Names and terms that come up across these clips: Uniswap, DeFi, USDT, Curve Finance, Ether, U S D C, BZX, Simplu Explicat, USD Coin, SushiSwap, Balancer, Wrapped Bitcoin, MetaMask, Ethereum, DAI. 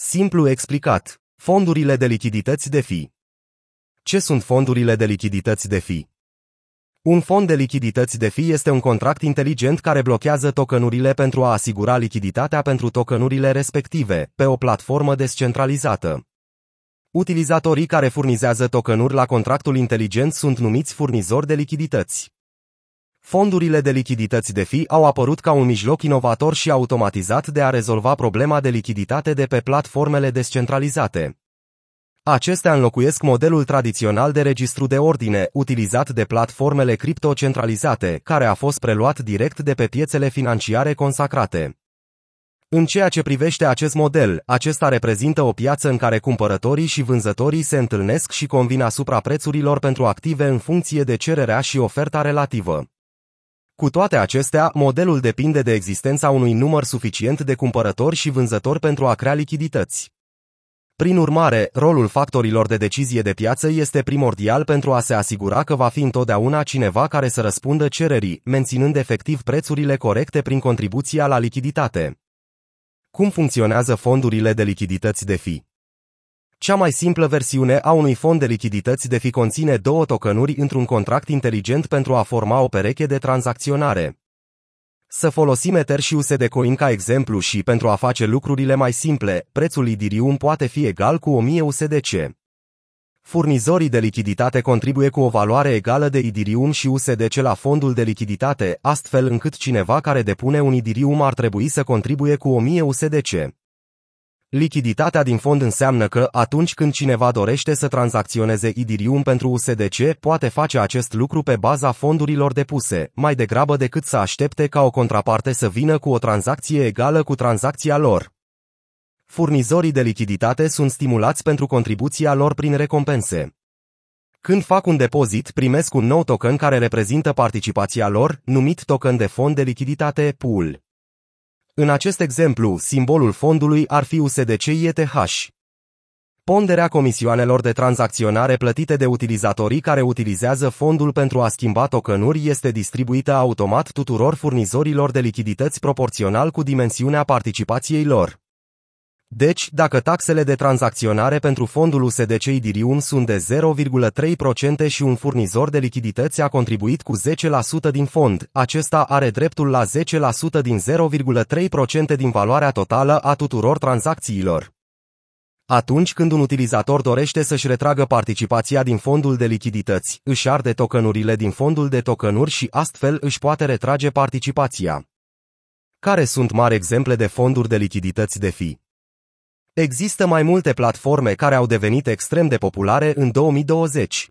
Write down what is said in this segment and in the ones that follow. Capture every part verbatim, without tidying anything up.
Simplu explicat. Fondurile de lichidități DeFi. Ce sunt fondurile de lichidități DeFi? Un fond de lichidități DeFi este un contract inteligent care blochează tokenurile pentru a asigura lichiditatea pentru tokenurile respective, pe o platformă descentralizată. Utilizatorii care furnizează tokenuri la contractul inteligent sunt numiți furnizori de lichidități. Fondurile de lichidități DeFi au apărut ca un mijloc inovator și automatizat de a rezolva problema de lichiditate de pe platformele descentralizate. Acestea înlocuiesc modelul tradițional de registru de ordine, utilizat de platformele criptocentralizate, care a fost preluat direct de pe piețele financiare consacrate. În ceea ce privește acest model, acesta reprezintă o piață în care cumpărătorii și vânzătorii se întâlnesc și convin asupra prețurilor pentru active în funcție de cererea și oferta relativă. Cu toate acestea, modelul depinde de existența unui număr suficient de cumpărători și vânzători pentru a crea lichidități. Prin urmare, rolul factorilor de decizie de piață este primordial pentru a se asigura că va fi întotdeauna cineva care să răspundă cererii, menținând efectiv prețurile corecte prin contribuția la lichiditate. Cum funcționează fondurile de lichidități DeFi? Cea mai simplă versiune a unui fond de lichidități DeFi conține două tokenuri într-un contract inteligent pentru a forma o pereche de tranzacționare. Să folosim Ether și U S D Coin ca exemplu și, pentru a face lucrurile mai simple, prețul Ethereum poate fi egal cu o mie U S D C. Furnizorii de lichiditate contribuie cu o valoare egală de Ethereum și U S D C la fondul de lichiditate, astfel încât cineva care depune un Ethereum ar trebui să contribuie cu o mie U S D C. Lichiditatea din fond înseamnă că, atunci când cineva dorește să tranzacționeze Ethereum pentru U S D C, poate face acest lucru pe baza fondurilor depuse, mai degrabă decât să aștepte ca o contraparte să vină cu o tranzacție egală cu tranzacția lor. Furnizorii de lichiditate sunt stimulați pentru contribuția lor prin recompense. Când fac un depozit, primesc un nou token care reprezintă participația lor, numit token de fond de lichiditate, pool. În acest exemplu, simbolul fondului ar fi U S D C I E T H. Ponderea comisioanelor de tranzacționare plătite de utilizatorii care utilizează fondul pentru a schimba tokenuri este distribuită automat tuturor furnizorilor de lichidități proporțional cu dimensiunea participației lor. Deci, dacă taxele de tranzacționare pentru fondul U S D C Ethereum sunt de zero virgulă trei la sută și un furnizor de lichidități a contribuit cu zece la sută din fond, acesta are dreptul la zece la sută din zero virgulă trei la sută din valoarea totală a tuturor tranzacțiilor. Atunci când un utilizator dorește să-și retragă participația din fondul de lichidități, își arde tokenurile din fondul de tokenuri și astfel își poate retrage participația. Care sunt mari exemple de fonduri de lichidități DeFi? Există mai multe platforme care au devenit extrem de populare în două mii douăzeci.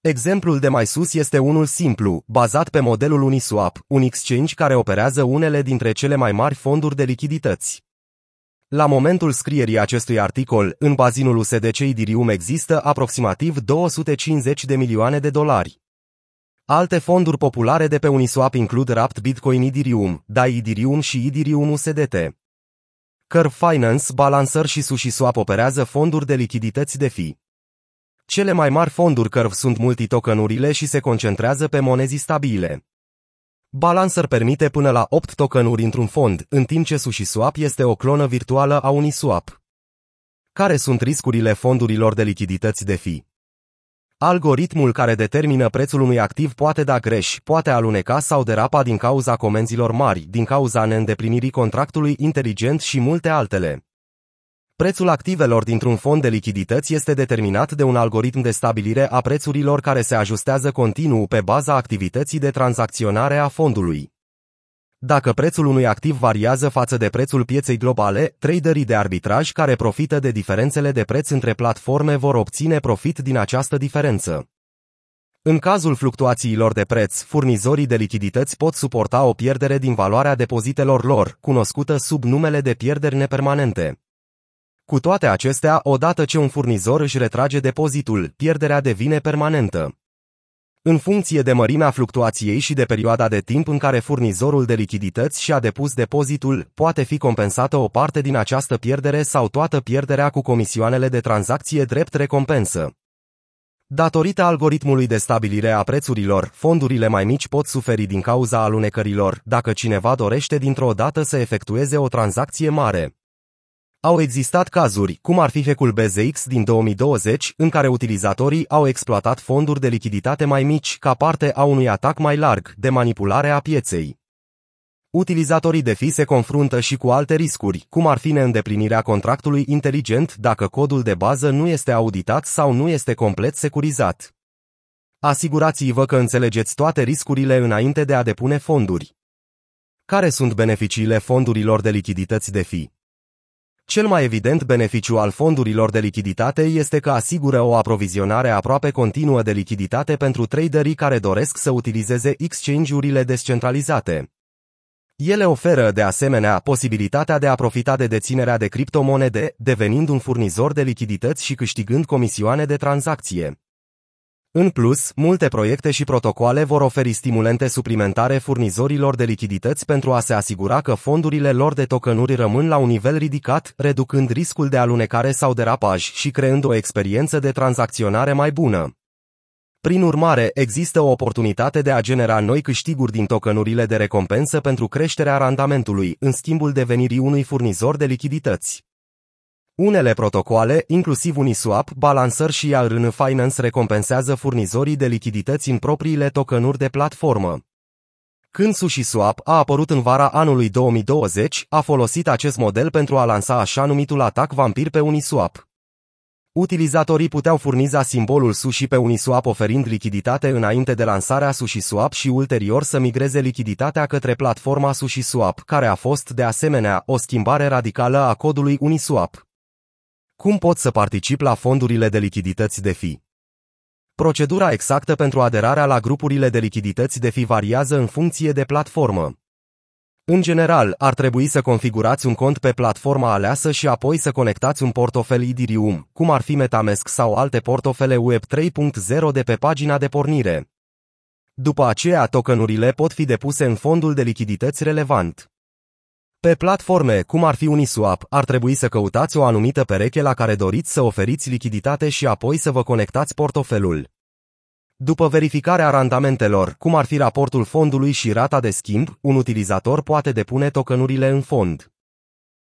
Exemplul de mai sus este unul simplu, bazat pe modelul Uniswap, un exchange care operează unele dintre cele mai mari fonduri de lichidități. La momentul scrierii acestui articol, în bazinul U S D C Ethereum există aproximativ două sute cincizeci de milioane de dolari. Alte fonduri populare de pe Uniswap includ Wrapped Bitcoin Ethereum, D A I Ethereum și Ethereum U S D T. Curve Finance, Balancer și SushiSwap operează fonduri de lichidități DeFi. Cele mai mari fonduri Curve sunt multitokenurile și se concentrează pe monezi stabile. Balancer permite până la opt tokenuri într-un fond, în timp ce SushiSwap este o clonă virtuală a Uniswap. Care sunt riscurile fondurilor de lichidități DeFi? Algoritmul care determină prețul unui activ poate da greș, poate aluneca sau derapa din cauza comenzilor mari, din cauza neîndeplinirii contractului inteligent și multe altele. Prețul activelor dintr-un fond de lichidități este determinat de un algoritm de stabilire a prețurilor care se ajustează continuu pe baza activității de tranzacționare a fondului. Dacă prețul unui activ variază față de prețul pieței globale, traderii de arbitraj care profită de diferențele de preț între platforme vor obține profit din această diferență. În cazul fluctuațiilor de preț, furnizorii de lichidități pot suporta o pierdere din valoarea depozitelor lor, cunoscută sub numele de pierderi nepermanente. Cu toate acestea, odată ce un furnizor își retrage depozitul, pierderea devine permanentă. În funcție de mărimea fluctuației și de perioada de timp în care furnizorul de lichidități și-a depus depozitul, poate fi compensată o parte din această pierdere sau toată pierderea cu comisioanele de tranzacție drept recompensă. Datorită algoritmului de stabilire a prețurilor, fondurile mai mici pot suferi din cauza alunecărilor, dacă cineva dorește dintr-o dată să efectueze o tranzacție mare. Au existat cazuri, cum ar fi hack-ul B Z X din două mii douăzeci, în care utilizatorii au exploatat fonduri de lichiditate mai mici ca parte a unui atac mai larg de manipulare a pieței. Utilizatorii DeFi se confruntă și cu alte riscuri, cum ar fi neîndeplinirea contractului inteligent dacă codul de bază nu este auditat sau nu este complet securizat. Asigurați-vă că înțelegeți toate riscurile înainte de a depune fonduri. Care sunt beneficiile fondurilor de lichidități DeFi? Cel mai evident beneficiu al fondurilor de lichiditate este că asigură o aprovizionare aproape continuă de lichiditate pentru traderii care doresc să utilizeze exchange-urile descentralizate. Ele oferă, de asemenea, posibilitatea de a profita de deținerea de criptomonede, devenind un furnizor de lichidități și câștigând comisioane de tranzacție. În plus, multe proiecte și protocoale vor oferi stimulente suplimentare furnizorilor de lichidități pentru a se asigura că fondurile lor de tokenuri rămân la un nivel ridicat, reducând riscul de alunecare sau derapaj și creând o experiență de tranzacționare mai bună. Prin urmare, există o oportunitate de a genera noi câștiguri din tokenurile de recompensă pentru creșterea randamentului, în schimbul devenirii unui furnizor de lichidități. Unele protocoale, inclusiv Uniswap, Balancer și Curve Finance, recompensează furnizorii de lichidități în propriile tokenuri de platformă. Când SushiSwap a apărut în vara anului două mii douăzeci, a folosit acest model pentru a lansa așa numitul atac vampir pe Uniswap. Utilizatorii puteau furniza simbolul Sushi pe Uniswap oferind lichiditate înainte de lansarea SushiSwap și ulterior să migreze lichiditatea către platforma SushiSwap, care a fost, de asemenea, o schimbare radicală a codului Uniswap. Cum pot să particip la fondurile de lichidități DeFi? Procedura exactă pentru aderarea la grupurile de lichidități DeFi variază în funcție de platformă. În general, ar trebui să configurați un cont pe platforma aleasă și apoi să conectați un portofel Ethereum, cum ar fi MetaMask sau alte portofele Web trei punct zero de pe pagina de pornire. După aceea, tokenurile pot fi depuse în fondul de lichidități relevant. Pe platforme, cum ar fi Uniswap, ar trebui să căutați o anumită pereche la care doriți să oferiți lichiditate și apoi să vă conectați portofelul. După verificarea randamentelor, cum ar fi raportul fondului și rata de schimb, un utilizator poate depune tokenurile în fond.